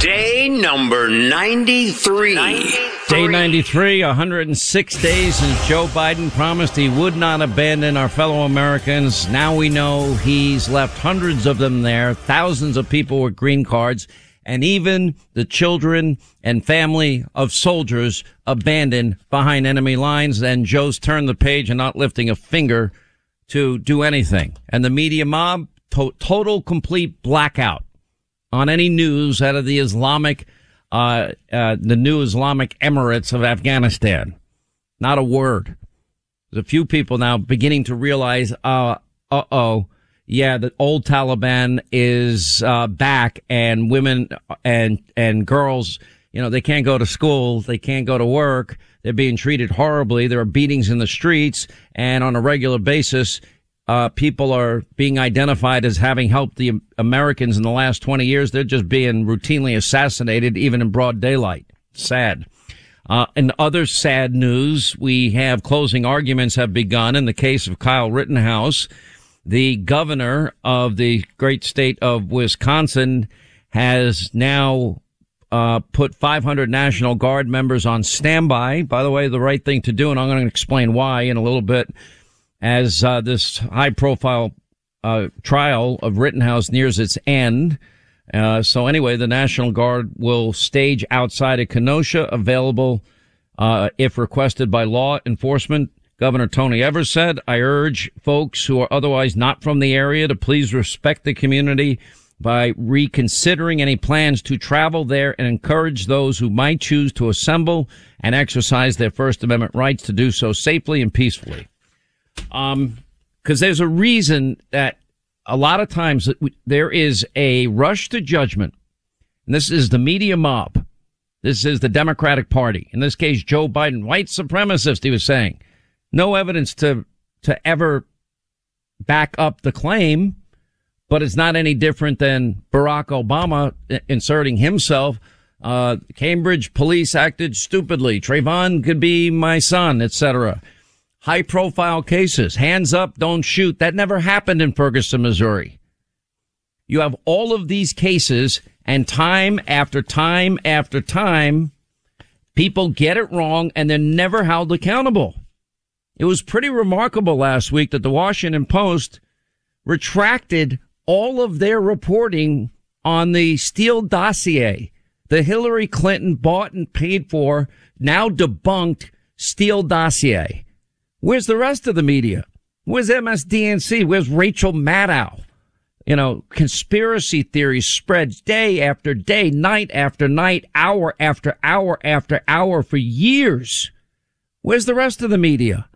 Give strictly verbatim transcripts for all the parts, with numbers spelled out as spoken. Day number ninety-three. ninety-three. Day ninety-three, one hundred six days since Joe Biden promised he would not abandon our fellow Americans. Now we know he's left hundreds of them there, thousands of people with green cards, and even the children and family of soldiers abandoned behind enemy lines. And Joe's turned the page and not lifting a finger to do anything. And the media mob, to- total, complete blackout on any news out of the Islamic, uh, uh, the new Islamic Emirates of Afghanistan. Not a word. There's a few people now beginning to realize, uh, uh-oh, yeah, the old Taliban is, uh, back, and women and, and girls, you know, they can't go to school. They can't go to work. They're being treated horribly. There are beatings in the streets, and on a regular basis, uh, people are being identified as having helped the Americans in the last twenty years. They're just being routinely assassinated, even in broad daylight. Sad. Uh, in other sad news, we have closing arguments have begun in the case of Kyle Rittenhouse. The governor of the great state of Wisconsin has now Uh, put five hundred National Guard members on standby. By the way, the right thing to do, and I'm going to explain why in a little bit, as uh, this high-profile uh, trial of Rittenhouse nears its end. Uh, so anyway, the National Guard will stage outside of Kenosha, available uh, if requested by law enforcement. Governor Tony Evers said, "I urge folks who are otherwise not from the area to please respect the community by reconsidering any plans to travel there, and encourage those who might choose to assemble and exercise their First Amendment rights to do so safely and peacefully." Um, because there's a reason that a lot of times that we, there is a rush to judgment. And this is the media mob. This is the Democratic Party. In this case, Joe Biden, white supremacist, he was saying. No evidence to, to ever back up the claim. But it's not any different than Barack Obama inserting himself. Uh, Cambridge police acted stupidly. Trayvon could be my son, et cetera. High-profile cases. Hands up, don't shoot. That never happened in Ferguson, Missouri. You have all of these cases, and time after time after time, people get it wrong, and they're never held accountable. It was pretty remarkable last week that the Washington Post retracted all of their reporting on the Steele dossier, the Hillary Clinton bought and paid for, now debunked Steele dossier. Where's the rest of the media? Where's M S D N C? Where's Rachel Maddow? You know, conspiracy theories spread day after day, night after night, hour after hour after hour for years. Where's the rest of the media?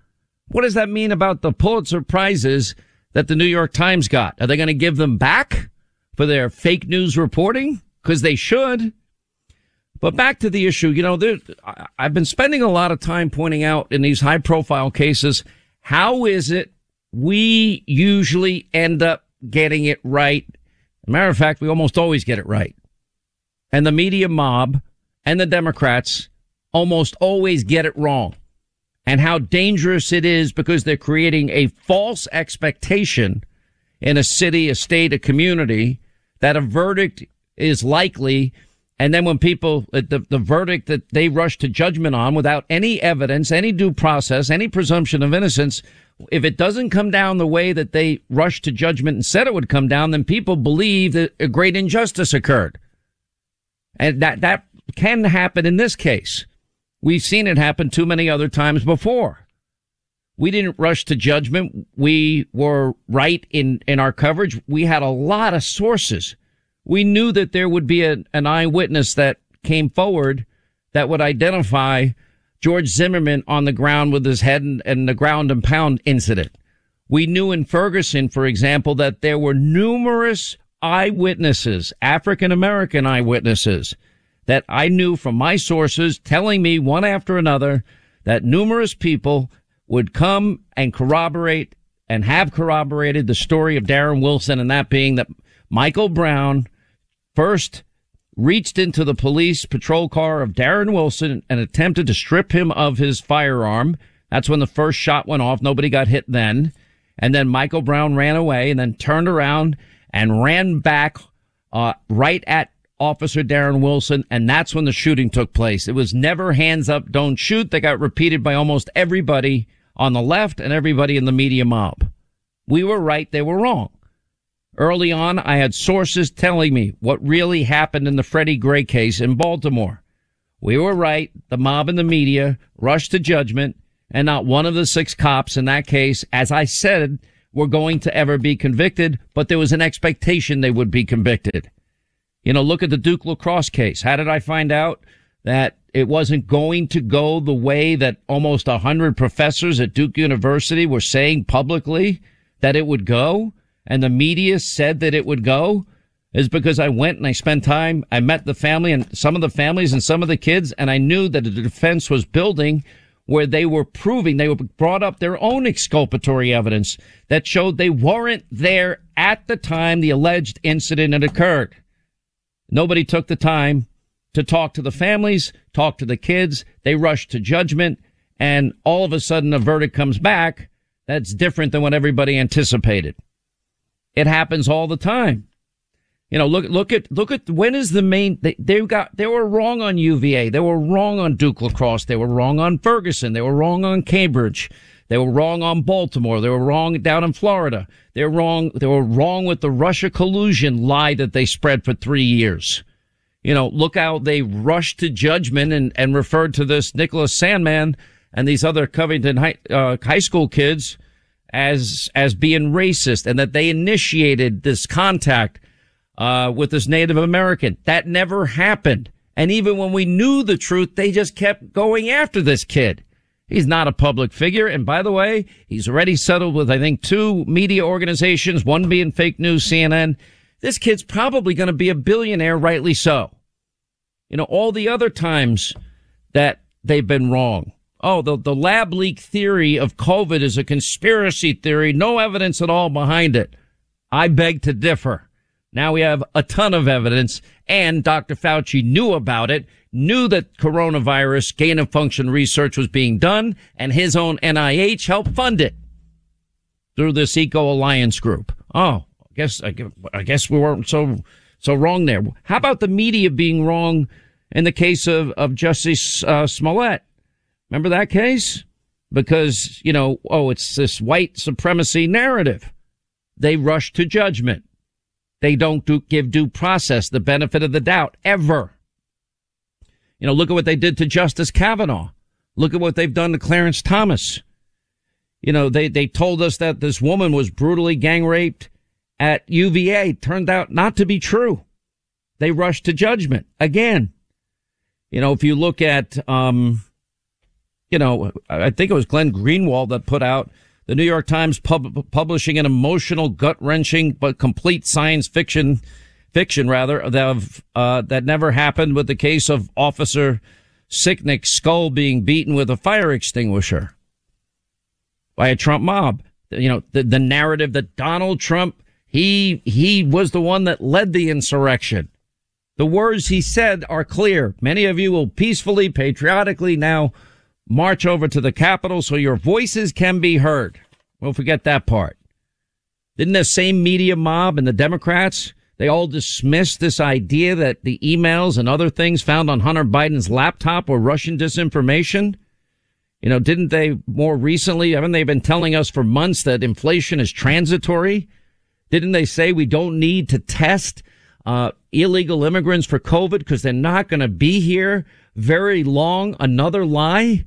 What does that mean about the Pulitzer Prizes that the New York Times got? Are they going to give them back for their fake news reporting? Because they should. But back to the issue, you know, there, I've been spending a lot of time pointing out in these high-profile cases, how is it we usually end up getting it right? As a matter of fact, we almost always get it right. And the media mob and the Democrats almost always get it wrong. And how dangerous it is, because they're creating a false expectation in a city, a state, a community that a verdict is likely. And then when people, the, the verdict that they rush to judgment on without any evidence, any due process, any presumption of innocence, if it doesn't come down the way that they rushed to judgment and said it would come down, then people believe that a great injustice occurred. And that, that can happen in this case. We've seen it happen too many other times before. We didn't rush to judgment. We were right in, in our coverage. We had a lot of sources. We knew that there would be a, an eyewitness that came forward that would identify George Zimmerman on the ground with his head and, and the ground and pound incident. We knew in Ferguson, for example, that there were numerous eyewitnesses, African-American eyewitnesses, that I knew from my sources telling me one after another that numerous people would come and corroborate and have corroborated the story of Darren Wilson, and that being that Michael Brown first reached into the police patrol car of Darren Wilson and attempted to strip him of his firearm. That's when the first shot went off. Nobody got hit then. And then Michael Brown ran away and then turned around and ran back uh, right at Officer Darren Wilson, and that's when the shooting took place. It was never hands up, don't shoot. They got repeated by almost everybody on the left and everybody in the media mob. We were right, they were wrong. Early on, I had sources telling me what really happened in the Freddie Gray case in Baltimore. We were right. The mob and the media rushed to judgment, and not one of the six cops in that case, as I said, were going to ever be convicted, but there was an expectation they would be convicted. You know, look at the Duke lacrosse case. How did I find out that it wasn't going to go the way that almost one hundred professors at Duke University were saying publicly that it would go? And the media said that it would go, is because I went and I spent time. I met the family and some of the families and some of the kids, and I knew that the defense was building where they were proving, they were brought up their own exculpatory evidence that showed they weren't there at the time the alleged incident had occurred. Nobody took the time to talk to the families, talk to the kids. They rushed to judgment, and all of a sudden a verdict comes back that's different than what everybody anticipated. It happens all the time. You know, look, look at, look at, when is the main, they, they got, they were wrong on U V A. They were wrong on Duke lacrosse. They were wrong on Ferguson. They were wrong on Cambridge. They were wrong on Baltimore. They were wrong down in Florida. They were wrong. They were wrong with the Russia collusion lie that they spread for three years. You know, look how they rushed to judgment and, and referred to this Nicholas Sandman and these other Covington high, uh, high school kids as as being racist, and that they initiated this contact uh with this Native American. That never happened. And even when we knew the truth, they just kept going after this kid. He's not a public figure. And by the way, he's already settled with, I think, two media organizations, one being fake news, C N N. This kid's probably going to be a billionaire, rightly so. You know, all the other times that they've been wrong. Oh, the, the lab leak theory of COVID is a conspiracy theory. No evidence at all behind it. I beg to differ. Now we have a ton of evidence, and Doctor Fauci knew about it, knew that coronavirus gain of function research was being done, and his own N I H helped fund it through this Eco Alliance group. Oh, I guess, I guess, I guess we weren't so, so wrong there. How about the media being wrong in the case of, of Justice uh, Smollett? Remember that case? Because, you know, oh, it's this white supremacy narrative. They rush to judgment. They don't do, give due process the benefit of the doubt, ever. You know, look at what they did to Justice Kavanaugh. Look at what they've done to Clarence Thomas. You know, they, they told us that this woman was brutally gang raped at U V A. Turned out not to be true. They rushed to judgment. Again, you know, if you look at... um You know, I think it was Glenn Greenwald that put out the New York Times pub- publishing an emotional, gut-wrenching, but complete science fiction, fiction rather, of, uh, that never happened with the case of Officer Sicknick's skull being beaten with a fire extinguisher by a Trump mob. You know, the, the narrative that Donald Trump, he, he was the one that led the insurrection. The words he said are clear. Many of you will peacefully, patriotically now march over to the Capitol so your voices can be heard. Well, forget that part. Didn't the same media mob and the Democrats, they all dismissed this idea that the emails and other things found on Hunter Biden's laptop were Russian disinformation? You know, didn't they more recently, haven't they been telling us for months that inflation is transitory? Didn't they say we don't need to test uh illegal immigrants for COVID because they're not going to be here very long? Another lie.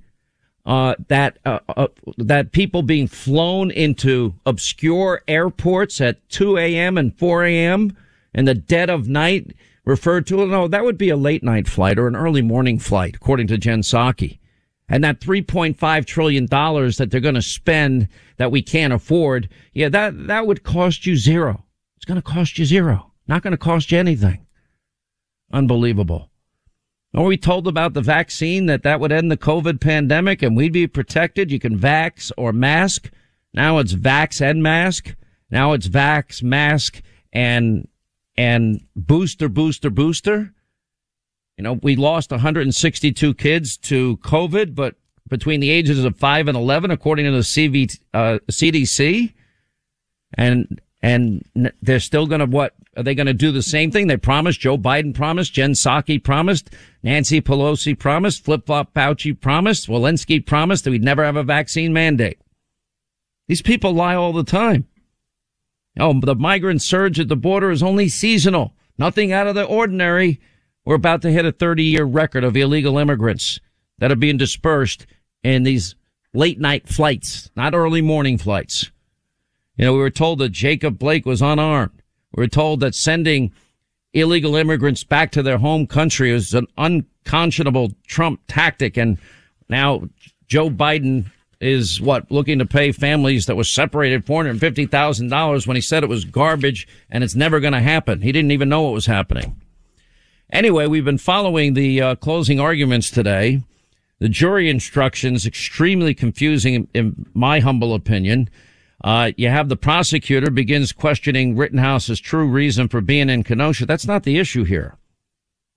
Uh, that, uh, uh, that people being flown into obscure airports at two a.m. and four a.m. in the dead of night referred to, no, that would be a late night flight or an early morning flight, according to Jen Psaki. And that three point five trillion dollars that they're going to spend that we can't afford. Yeah, that, that would cost you zero. It's going to cost you zero. Not going to cost you anything. Unbelievable. Or we told about the vaccine, that that would end the COVID pandemic and we'd be protected. You can vax or mask. Now it's vax and mask. Now it's vax, mask, and and booster, booster, booster. You know, we lost one hundred sixty-two kids to COVID, but between the ages of five and eleven, according to the C V, uh, C D C. And, and they're still going to, what, Are they going to do the same thing? They promised. Joe Biden promised. Jen Psaki promised. Nancy Pelosi promised. Flip-flop Fauci promised. Walensky promised that we'd never have a vaccine mandate. These people lie all the time. Oh, the migrant surge at the border is only seasonal. Nothing out of the ordinary. We're about to hit a thirty-year record of illegal immigrants that are being dispersed in these late-night flights, not early morning flights. You know, we were told that Jacob Blake was unarmed. We were told that sending illegal immigrants back to their home country was an unconscionable Trump tactic. And now Joe Biden is, what, looking to pay families that were separated four hundred fifty thousand dollars when he said it was garbage and it's never going to happen. He didn't even know what was happening. Anyway, we've been following the uh, closing arguments today. The jury instructions, extremely confusing, in, in my humble opinion. Uh, you have the prosecutor begins questioning Rittenhouse's true reason for being in Kenosha. That's not the issue here.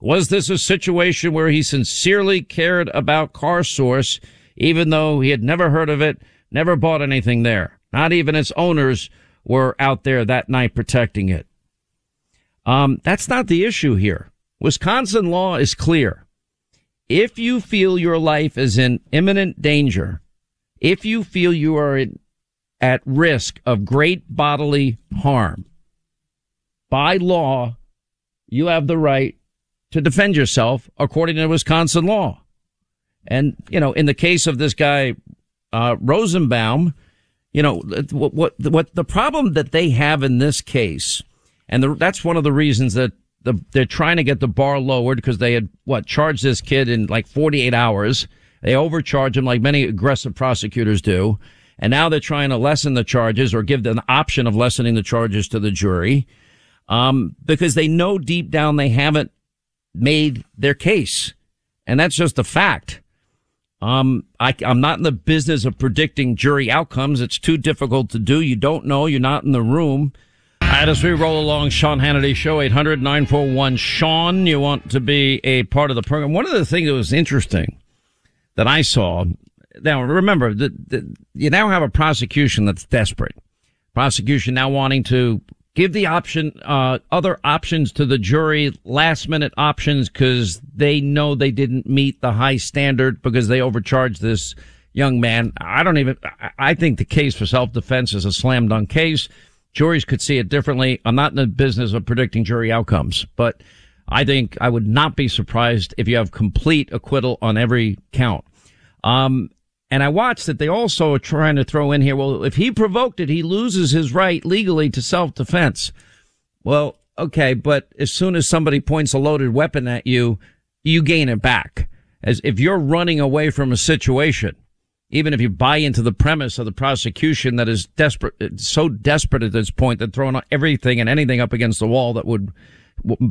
Was this a situation where he sincerely cared about CarSource, even though he had never heard of it, never bought anything there? Not even its owners were out there that night protecting it. Um, that's not the issue here. Wisconsin law is clear. If you feel your life is in imminent danger, if you feel you are in, at risk of great bodily harm, by law, you have the right to defend yourself according to Wisconsin law. And, you know, in the case of this guy, uh, Rosenbaum, you know, what, what, what the problem that they have in this case, and the, that's one of the reasons that The, they're trying to get the bar lowered, because they had, what, charged this kid in like forty-eight hours. They overcharge him like many aggressive prosecutors do. And now they're trying to lessen the charges, or give them the option of lessening the charges to the jury, um, because they know deep down they haven't made their case. And that's just a fact. Um, I, I'm not in the business of predicting jury outcomes. It's too difficult to do. You don't know. You're not in the room. Right, as we roll along, Sean Hannity Show, eight hundred, nine four one, SEAN. You want to be a part of the program. One of the things that was interesting that I saw, now remember, the, the, you now have a prosecution that's desperate. Prosecution now wanting to give the option, uh, other options to the jury, last minute options, because they know they didn't meet the high standard because they overcharged this young man. I don't even, I think the case for self-defense is a slam dunk case. Juries could see it differently. I'm not in the business of predicting jury outcomes, but I think I would not be surprised if you have complete acquittal on every count. Um, and I watched that they also are trying to throw in here, well, if he provoked it, he loses his right legally to self-defense. Well, okay, but as soon as somebody points a loaded weapon at you, you gain it back. As if you're running away from a situation, even if you buy into the premise of the prosecution that is desperate, so desperate at this point, that throwing everything and anything up against the wall that would,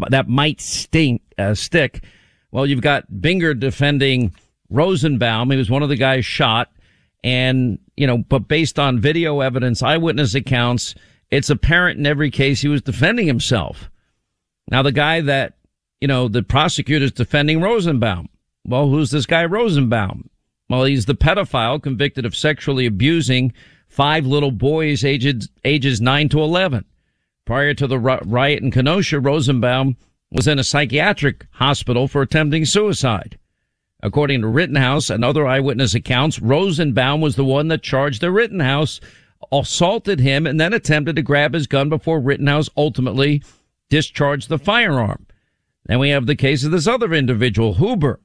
that might stink, uh, stick. Well, you've got Binger defending Rosenbaum. He was one of the guys shot. And, you know, but based on video evidence, eyewitness accounts, it's apparent in every case he was defending himself. Now, the guy that, you know, the prosecutor's defending Rosenbaum. Well, who's this guy Rosenbaum? Well, he's the pedophile convicted of sexually abusing five little boys aged, ages nine to eleven. Prior to the riot in Kenosha, Rosenbaum was in a psychiatric hospital for attempting suicide. According to Rittenhouse and other eyewitness accounts, Rosenbaum was the one that charged the Rittenhouse, assaulted him, and then attempted to grab his gun before Rittenhouse ultimately discharged the firearm. Then we have the case of this other individual, Huber.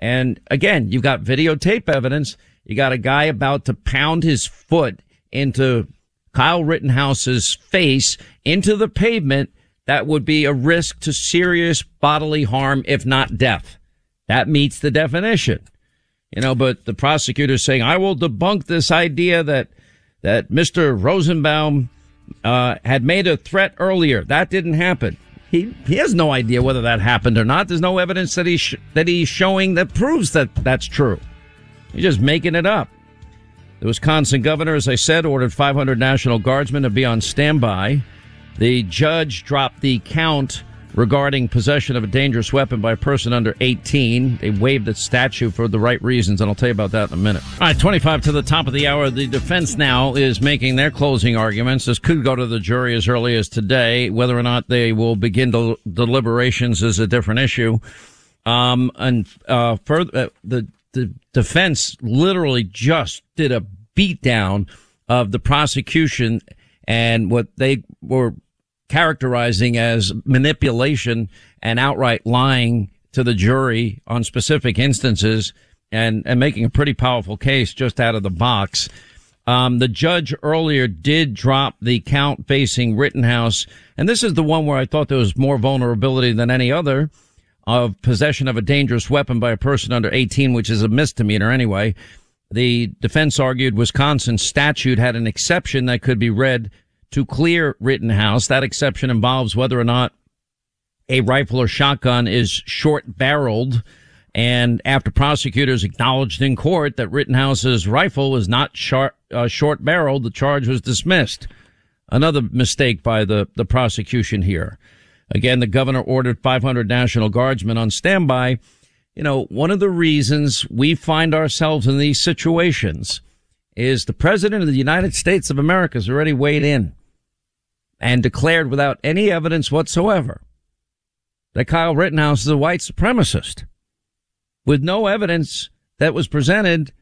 And again, you've got videotape evidence. You got a guy about to pound his foot into Kyle Rittenhouse's face, into the pavement. That would be a risk to serious bodily harm, if not death. That meets the definition. You know, but the prosecutor's saying, I will debunk this idea that, that Mister Rosenbaum, uh, had made a threat earlier. That didn't happen. He he has no idea whether that happened or not. There's no evidence that he sh- that he's showing that proves that that's true. He's just making it up. The Wisconsin governor, as I said, ordered five hundred National Guardsmen to be on standby. The judge dropped the count regarding possession of a dangerous weapon by a person under eighteen. They waived the statute for the right reasons, and I'll tell you about that in a minute. All right, twenty-five to the top of the hour. The defense now is making their closing arguments. This could go to the jury as early as today. Whether or not they will begin del- deliberations is a different issue. Um, and uh, further, uh, the, the defense literally just did a beatdown of the prosecution and what they were characterizing as manipulation and outright lying to the jury on specific instances, and, and making a pretty powerful case just out of the box. Um, the judge earlier did drop the count facing Rittenhouse, and this is the one where I thought there was more vulnerability than any other, of possession of a dangerous weapon by a person under eighteen, which is a misdemeanor anyway. The defense argued Wisconsin's statute had an exception that could be read to clear Rittenhouse. That exception involves whether or not a rifle or shotgun is short-barreled. And after prosecutors acknowledged in court that Rittenhouse's rifle was not short, uh, short-barreled, the charge was dismissed. Another mistake by the, the prosecution here. Again, the governor ordered five hundred National Guardsmen on standby. You know, one of the reasons we find ourselves in these situations is the president of the United States of America has already weighed in and declared without any evidence whatsoever that Kyle Rittenhouse is a white supremacist, with no evidence that was presented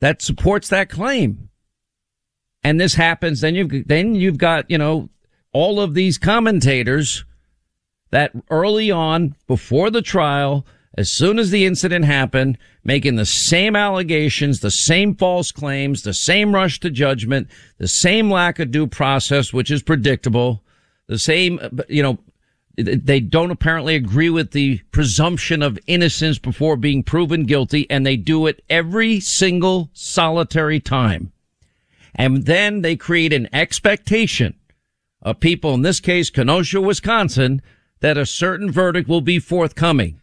that supports that claim. And this happens, then you've, then you've got, you know, all of these commentators that early on, before the trial, as soon as the incident happened, making the same allegations, the same false claims, the same rush to judgment, the same lack of due process, which is predictable, the same, you know, they don't apparently agree with the presumption of innocence before being proven guilty, and they do it every single solitary time. And then they create an expectation of people, in this case, Kenosha, Wisconsin, that a certain verdict will be forthcoming.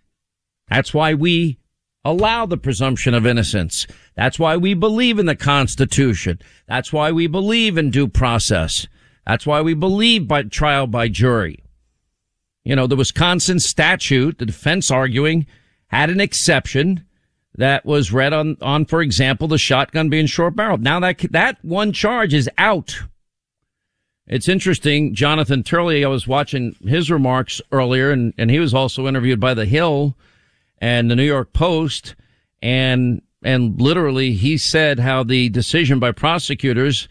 That's why we allow the presumption of innocence. That's why we believe in the Constitution. That's why we believe in due process. That's why we believe by trial by jury. You know, the Wisconsin statute, the defense arguing, had an exception that was read on, on, for example, the shotgun being short-barreled. Now that, that one charge is out. It's interesting. Jonathan Turley, I was watching his remarks earlier, and, and he was also interviewed by The Hill and the New York Post, and and literally he said how the decision by prosecutors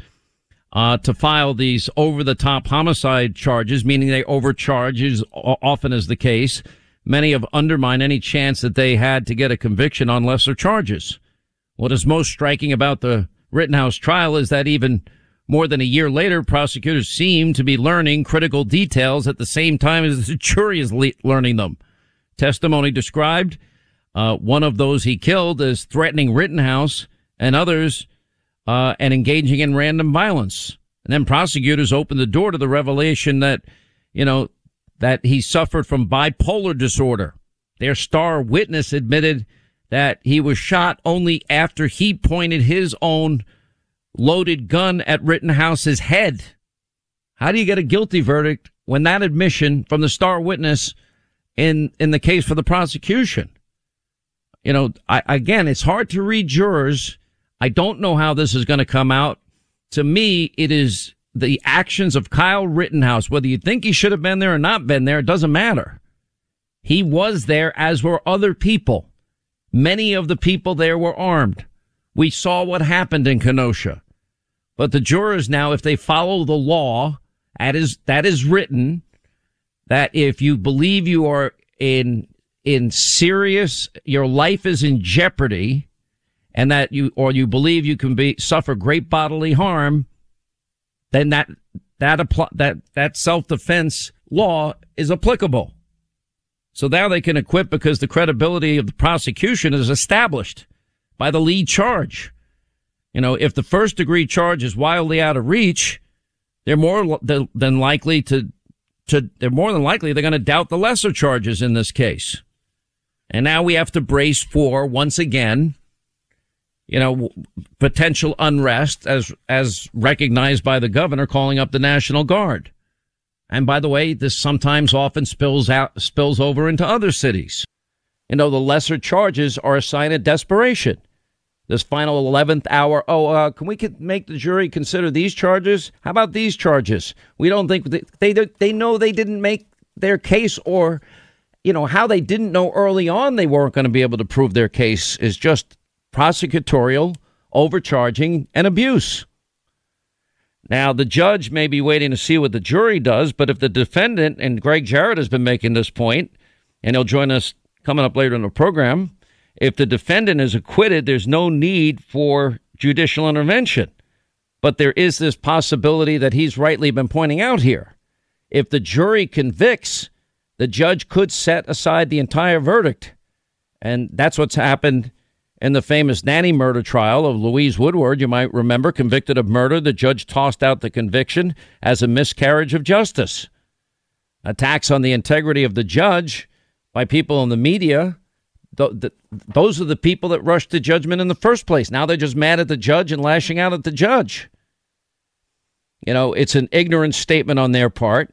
uh to file these over-the-top homicide charges, meaning they overcharge, as often is the case, many have undermined any chance that they had to get a conviction on lesser charges. What is most striking about the Rittenhouse trial is that even more than a year later, prosecutors seem to be learning critical details at the same time as the jury is le- learning them. Testimony described uh, one of those he killed as threatening Rittenhouse and others uh, and engaging in random violence. And then prosecutors opened the door to the revelation that, you know, that he suffered from bipolar disorder. Their star witness admitted that he was shot only after he pointed his own loaded gun at Rittenhouse's head. How do you get a guilty verdict when that admission from the star witness In, in the case for the prosecution? You know, I, again, it's hard to read jurors. I don't know how this is going to come out. To me, it is the actions of Kyle Rittenhouse. Whether you think he should have been there or not been there, it doesn't matter. He was there, as were other people. Many of the people there were armed. We saw what happened in Kenosha. But the jurors now, if they follow the law that is, that is written, that if you believe you are in, in serious, your life is in jeopardy, and that you, or you believe you can be, suffer great bodily harm, then that, that apply, that, that self-defense law is applicable. So now they can acquit because the credibility of the prosecution is established by the lead charge. You know, if the first degree charge is wildly out of reach, they're more than likely to, To, they're more than likely they're going to doubt the lesser charges in this case. And now we have to brace for, once again, you know, potential unrest as, as recognized by the governor calling up the National Guard. And by the way, this sometimes often spills out, spills over into other cities. You know, the lesser charges are a sign of desperation. This final eleventh hour, oh, uh, can we make the jury consider these charges? How about these charges? We don't think they, they they know they didn't make their case, or, you know, how they didn't know early on they weren't going to be able to prove their case is just prosecutorial overcharging and abuse. Now, the judge may be waiting to see what the jury does, but if the defendant, and Greg Jarrett has been making this point, and he'll join us coming up later in the program, if the defendant is acquitted, there's no need for judicial intervention. But there is this possibility that he's rightly been pointing out here. If the jury convicts, the judge could set aside the entire verdict. And that's what's happened in the famous nanny murder trial of Louise Woodward. You might remember, convicted of murder, the judge tossed out the conviction as a miscarriage of justice. Attacks on the integrity of the judge by people in the media, those are the people that rushed to judgment in the first place. Now they're just mad at the judge and lashing out at the judge. You know, it's an ignorant statement on their part.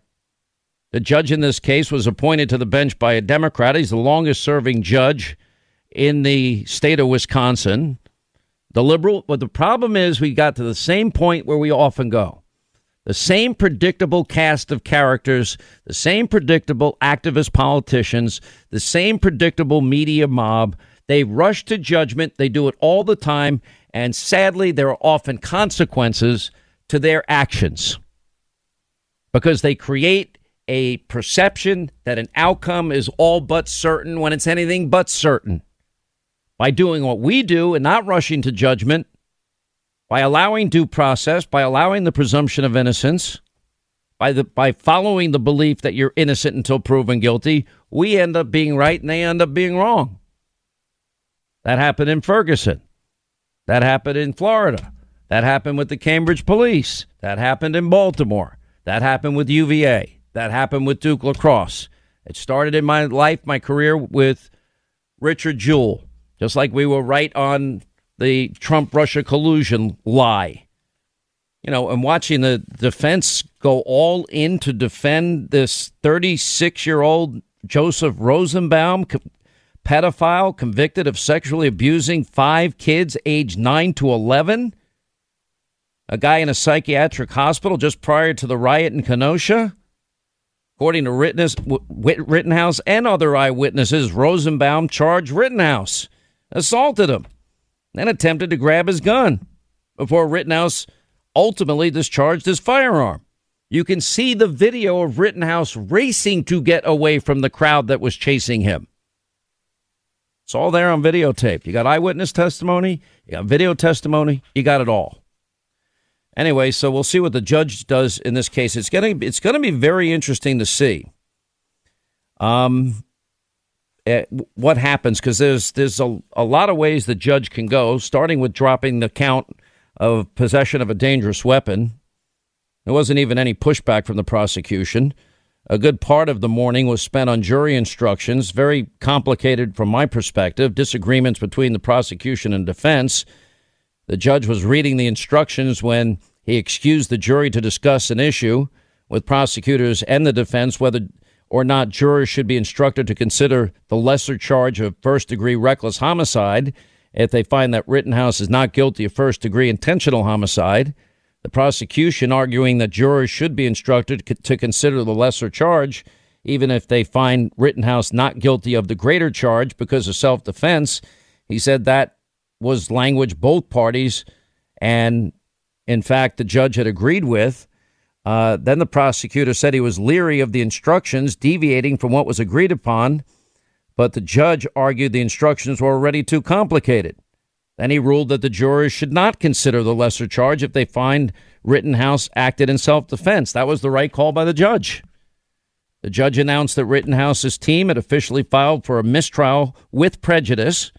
The judge in this case was appointed to the bench by a Democrat. He's the longest serving judge in the state of Wisconsin. The liberal. But the problem is we got to the same point where we often go. The same predictable cast of characters, the same predictable activist politicians, the same predictable media mob. They rush to judgment. They do it all the time. And sadly, there are often consequences to their actions because they create a perception that an outcome is all but certain when it's anything but certain. By doing what we do and not rushing to judgment, by allowing due process, by allowing the presumption of innocence, by the by following the belief that you're innocent until proven guilty, we end up being right and they end up being wrong. That happened in Ferguson. That happened in Florida. That happened with the Cambridge police. That happened in Baltimore. That happened with U V A. That happened with Duke lacrosse. It started in my life, my career with Richard Jewell, just like we were right on the Trump-Russia collusion lie. You know, and watching the defense go all in to defend this thirty-six-year-old Joseph Rosenbaum, co- pedophile convicted of sexually abusing five kids aged nine to eleven, a guy in a psychiatric hospital just prior to the riot in Kenosha. According to Rittenhouse and other eyewitnesses, Rosenbaum charged Rittenhouse, assaulted him, and attempted to grab his gun before Rittenhouse ultimately discharged his firearm. You can see the video of Rittenhouse racing to get away from the crowd that was chasing him. It's all there on videotape. You got eyewitness testimony, you got video testimony, you got it all. Anyway, so we'll see what the judge does in this case. It's going to, it's going to be very interesting to see Um. what happens, because there's there's a, a lot of ways the judge can go, starting with dropping the count of possession of a dangerous weapon. There wasn't even any pushback from the prosecution. A good part of the morning was spent on jury instructions, very complicated from my perspective, disagreements between the prosecution and defense. The judge was reading the instructions when he excused the jury to discuss an issue with prosecutors and the defense, whether or not jurors should be instructed to consider the lesser charge of first-degree reckless homicide if they find that Rittenhouse is not guilty of first-degree intentional homicide. The prosecution arguing that jurors should be instructed to consider the lesser charge, even if they find Rittenhouse not guilty of the greater charge because of self-defense. He said that was language both parties, and in fact, the judge had agreed with. Uh, then the prosecutor said he was leery of the instructions deviating from what was agreed upon, but the judge argued the instructions were already too complicated. Then he ruled that the jurors should not consider the lesser charge if they find Rittenhouse acted in self-defense. That was the right call by the judge. The judge announced that Rittenhouse's team had officially filed for a mistrial with prejudice.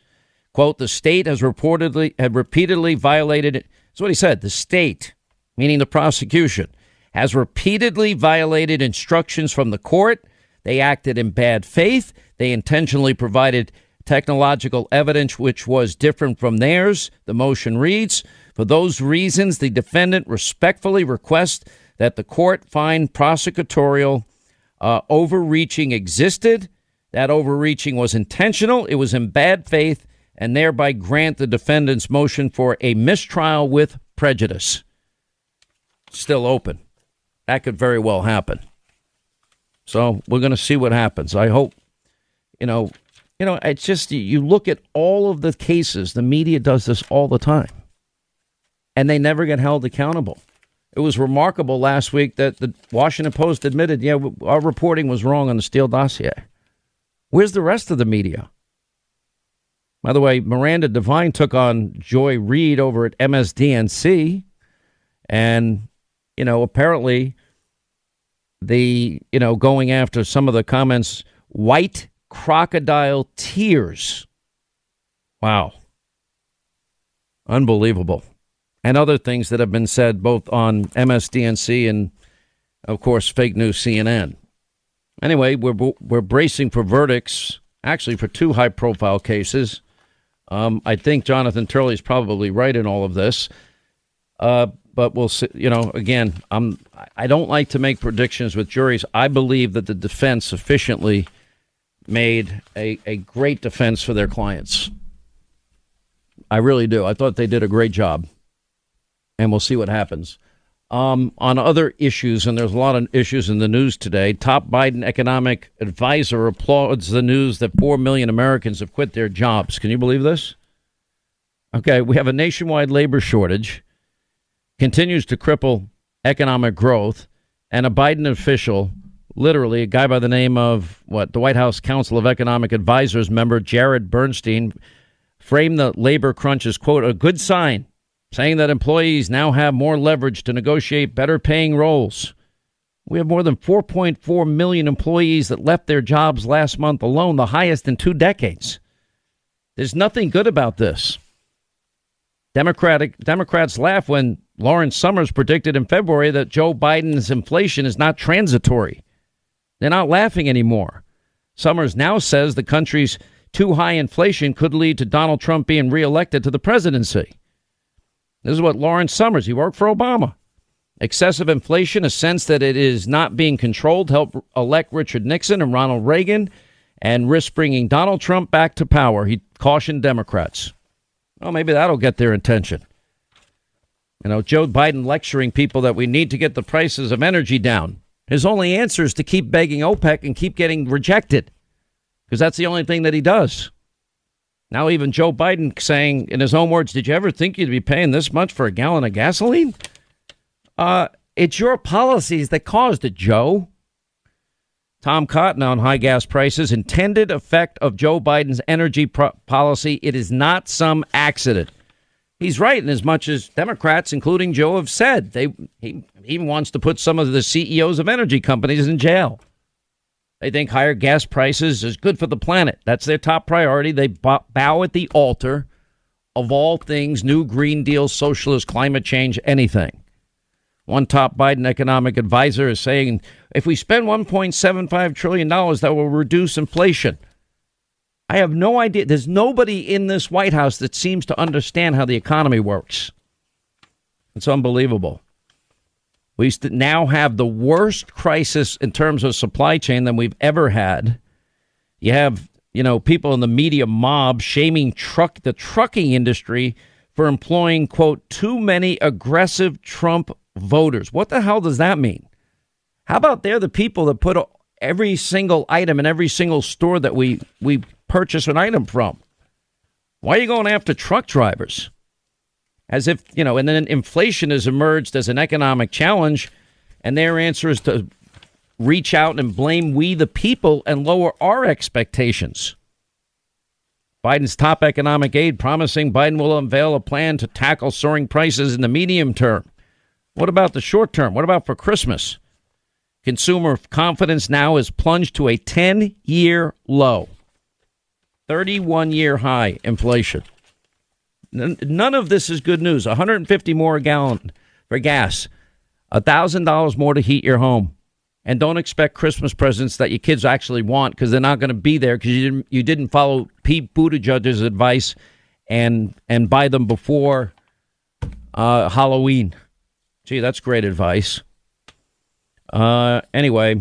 Quote, the state has reportedly had repeatedly violated it. That's what he said. The state, meaning the prosecution, has repeatedly violated instructions from the court. They acted in bad faith. They intentionally provided technological evidence which was different from theirs. The motion reads, for those reasons, the defendant respectfully requests that the court find prosecutorial uh, overreaching existed. That overreaching was intentional. It was in bad faith, and thereby grant the defendant's motion for a mistrial with prejudice. Still open. That could very well happen. So we're going to see what happens. I hope, you know, you know, it's just you look at all of the cases. The media does this all the time, and they never get held accountable. It was remarkable last week that the Washington Post admitted, yeah, our reporting was wrong on the Steele dossier. Where's the rest of the media? By the way, Miranda Devine took on Joy Reid over at M S D N C. And, you know, apparently the, you know, going after some of the comments, white crocodile tears. Wow. Unbelievable. And other things that have been said both on M S D N C and, of course, fake news C N N. Anyway, we're we're bracing for verdicts, actually for two high-profile cases. Um, I think Jonathan Turley is probably right in all of this. Uh, but we'll see. You know, again, I'm, I don't like to make predictions with juries. I believe that the defense sufficiently made a, a great defense for their clients. I really do. I thought they did a great job. And we'll see what happens. Um, on other issues, and there's a lot of issues in the news today, top Biden economic advisor applauds the news that four million Americans have quit their jobs. Can you believe this? Okay, we have a nationwide labor shortage, continues to cripple economic growth, and a Biden official, literally a guy by the name of, what, the White House Council of Economic Advisors member Jared Bernstein, framed the labor crunch as, quote, a good sign, saying that employees now have more leverage to negotiate better paying roles. We have more than four point four million employees that left their jobs last month alone, the highest in two decades. There's nothing good about this. Democratic Democrats laugh when Lawrence Summers predicted in February that Joe Biden's inflation is not transitory. They're not laughing anymore. Summers now says the country's too high inflation could lead to Donald Trump being reelected to the presidency. This is what Lawrence Summers, he worked for Obama. Excessive inflation, a sense that it is not being controlled, helped elect Richard Nixon and Ronald Reagan and risk bringing Donald Trump back to power. He cautioned Democrats. Well, maybe that'll get their attention. You know, Joe Biden lecturing people that we need to get the prices of energy down. His only answer is to keep begging OPEC and keep getting rejected because that's the only thing that he does. Now even Joe Biden saying, in his own words, did you ever think you'd be paying this much for a gallon of gasoline? Uh, it's your policies that caused it, Joe. Tom Cotton on high gas prices, intended effect of Joe Biden's energy pro- policy. It is not some accident. He's right in as much as Democrats, including Joe, have said. They, he, he wants to put some of the C E Os of energy companies in jail. They think higher gas prices is good for the planet. That's their top priority. They bow at the altar of all things, new Green Deal, socialist, climate change, anything. One top Biden economic advisor is saying, if we spend one point seven five trillion dollars, that will reduce inflation. I have no idea. There's nobody in this White House that seems to understand how the economy works. It's unbelievable. We now have the worst crisis in terms of supply chain than we've ever had. You have, you know, people in the media mob shaming truck the trucking industry for employing, quote, too many aggressive Trump voters. What the hell does that mean? How about they're the people that put every single item in every single store that we we purchase an item from? Why are you going after truck drivers? As if, you know, and then inflation has emerged as an economic challenge, and their answer is to reach out and blame we, the people, and lower our expectations. Biden's top economic aide promising Biden will unveil a plan to tackle soaring prices in the medium term. What about the short term? What about for Christmas? Consumer confidence now is plunged to a ten-year low, thirty-one-year high inflation. None of this is good news. one hundred fifty dollars more a gallon for gas, one thousand dollars more to heat your home. And don't expect Christmas presents that your kids actually want because they're not going to be there because you didn't, you didn't follow Pete Buttigieg's advice and and buy them before uh, Halloween. Gee, that's great advice. Uh, anyway,